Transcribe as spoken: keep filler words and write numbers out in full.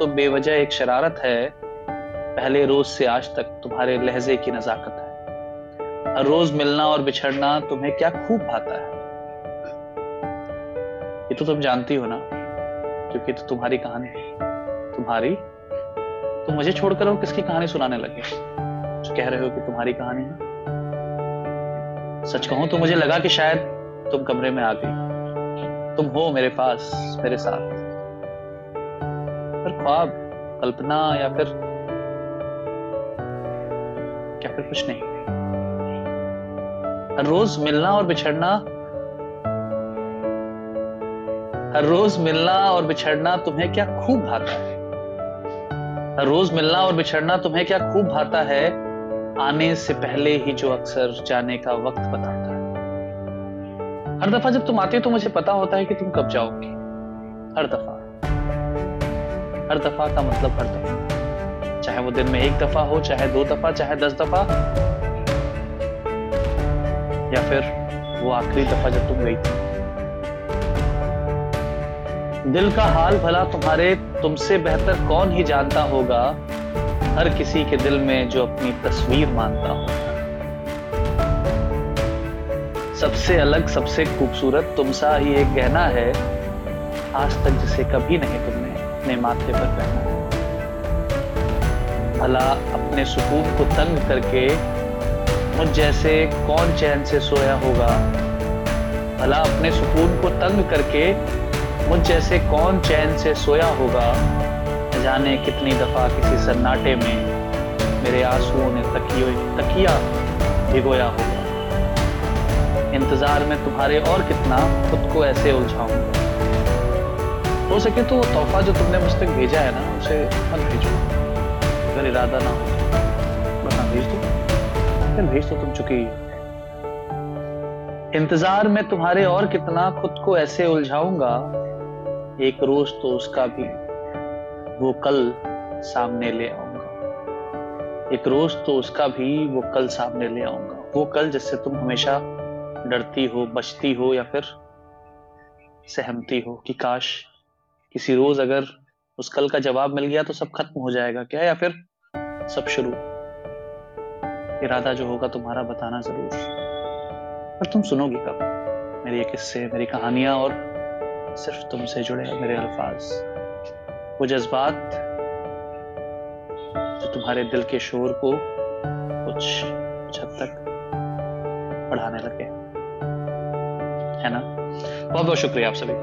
तो बेवजह एक शरारत है, पहले रोज से आज तक तुम्हारे लहजे की नजाकत है। हर रोज मिलना और बिछड़ना तुम्हें क्या खूब भाता है। ये तो तुम जानती हो ना, क्योंकि तो तुम्हारी कहानी है। तुम्हारी तो मुझे छोड़कर हो किसकी कहानी सुनाने लगे जो कह रहे हो कि तुम्हारी कहानी है। सच कहूं तो मुझे लगा कि शायद तुम कमरे में आ गई, तुम हो मेरे पास, मेरे साथ। पर ख्वाब, कल्पना या फिर क्या फिर कुछ नहीं। हर रोज मिलना और बिछड़ना हर रोज मिलना और बिछड़ना तुम्हें क्या खूब भाता है। हर रोज मिलना और बिछड़ना तुम्हें क्या खूब भाता है, आने से पहले ही जो अक्सर जाने का वक्त बताता है। हर दफा जब तुम आती हो तो मुझे पता होता है कि तुम कब जाओगी। हर दफा हर दफा का मतलब हर दफा, चाहे वो दिन में एक दफा हो, चाहे दो दफा, चाहे दस दफा, या फिर वो आखिरी दफा जब तुम गई थी। दिल का हाल भला तुम्हारे तुमसे बेहतर कौन ही जानता होगा, हर किसी के दिल में जो अपनी तस्वीर मानता होगा। सबसे अलग, सबसे खूबसूरत तुमसा ही एक गहना है, आज तक जिसे कभी नहीं तुमने अपने माथे पर पहना। भला अपने सुकून को तंग करके मुझ जैसे कौन चैन से सोया होगा, भला अपने सुकून को तंग करके मुझ जैसे कौन चैन से सोया होगा। न जाने कितनी दफा किसी सन्नाटे में मेरे आंसुओं ने तकियो तकिया भिगोया होगा। इंतजार में तुम्हारे और कितना खुद को ऐसे उलझाऊंगा। हो सके तो वो तोहफा जो तुमने मुझ तक भेजा है ना, उसे मत भेजो। अगर इरादा ना हो वरना भेज दो, फिर भेज दो तुम चुकी। इंतजार में तुम्हारे और कितना खुद को ऐसे उलझाऊंगा, एक रोज तो उसका भी वो कल सामने ले आऊंगा। एक रोज तो उसका भी वो कल सामने ले आऊंगा। वो कल जिससे तुम हमेशा डरती हो, बचती हो, या फिर सहमती हो कि काश किसी रोज अगर उस कल का जवाब मिल गया तो सब खत्म हो जाएगा क्या, या फिर सब शुरू। इरादा जो होगा तुम्हारा बताना जरूर, पर तुम सुनोगी कब मेरे ये किस्से, मेरी कहानियां और सिर्फ तुमसे जुड़े हैं मेरे अल्फाज। वो जज्बात जो तुम्हारे दिल के शोर को कुछ कुछ हद तक बढ़ाने लगे, है ना। बहुत बहुत शुक्रिया आप सभी।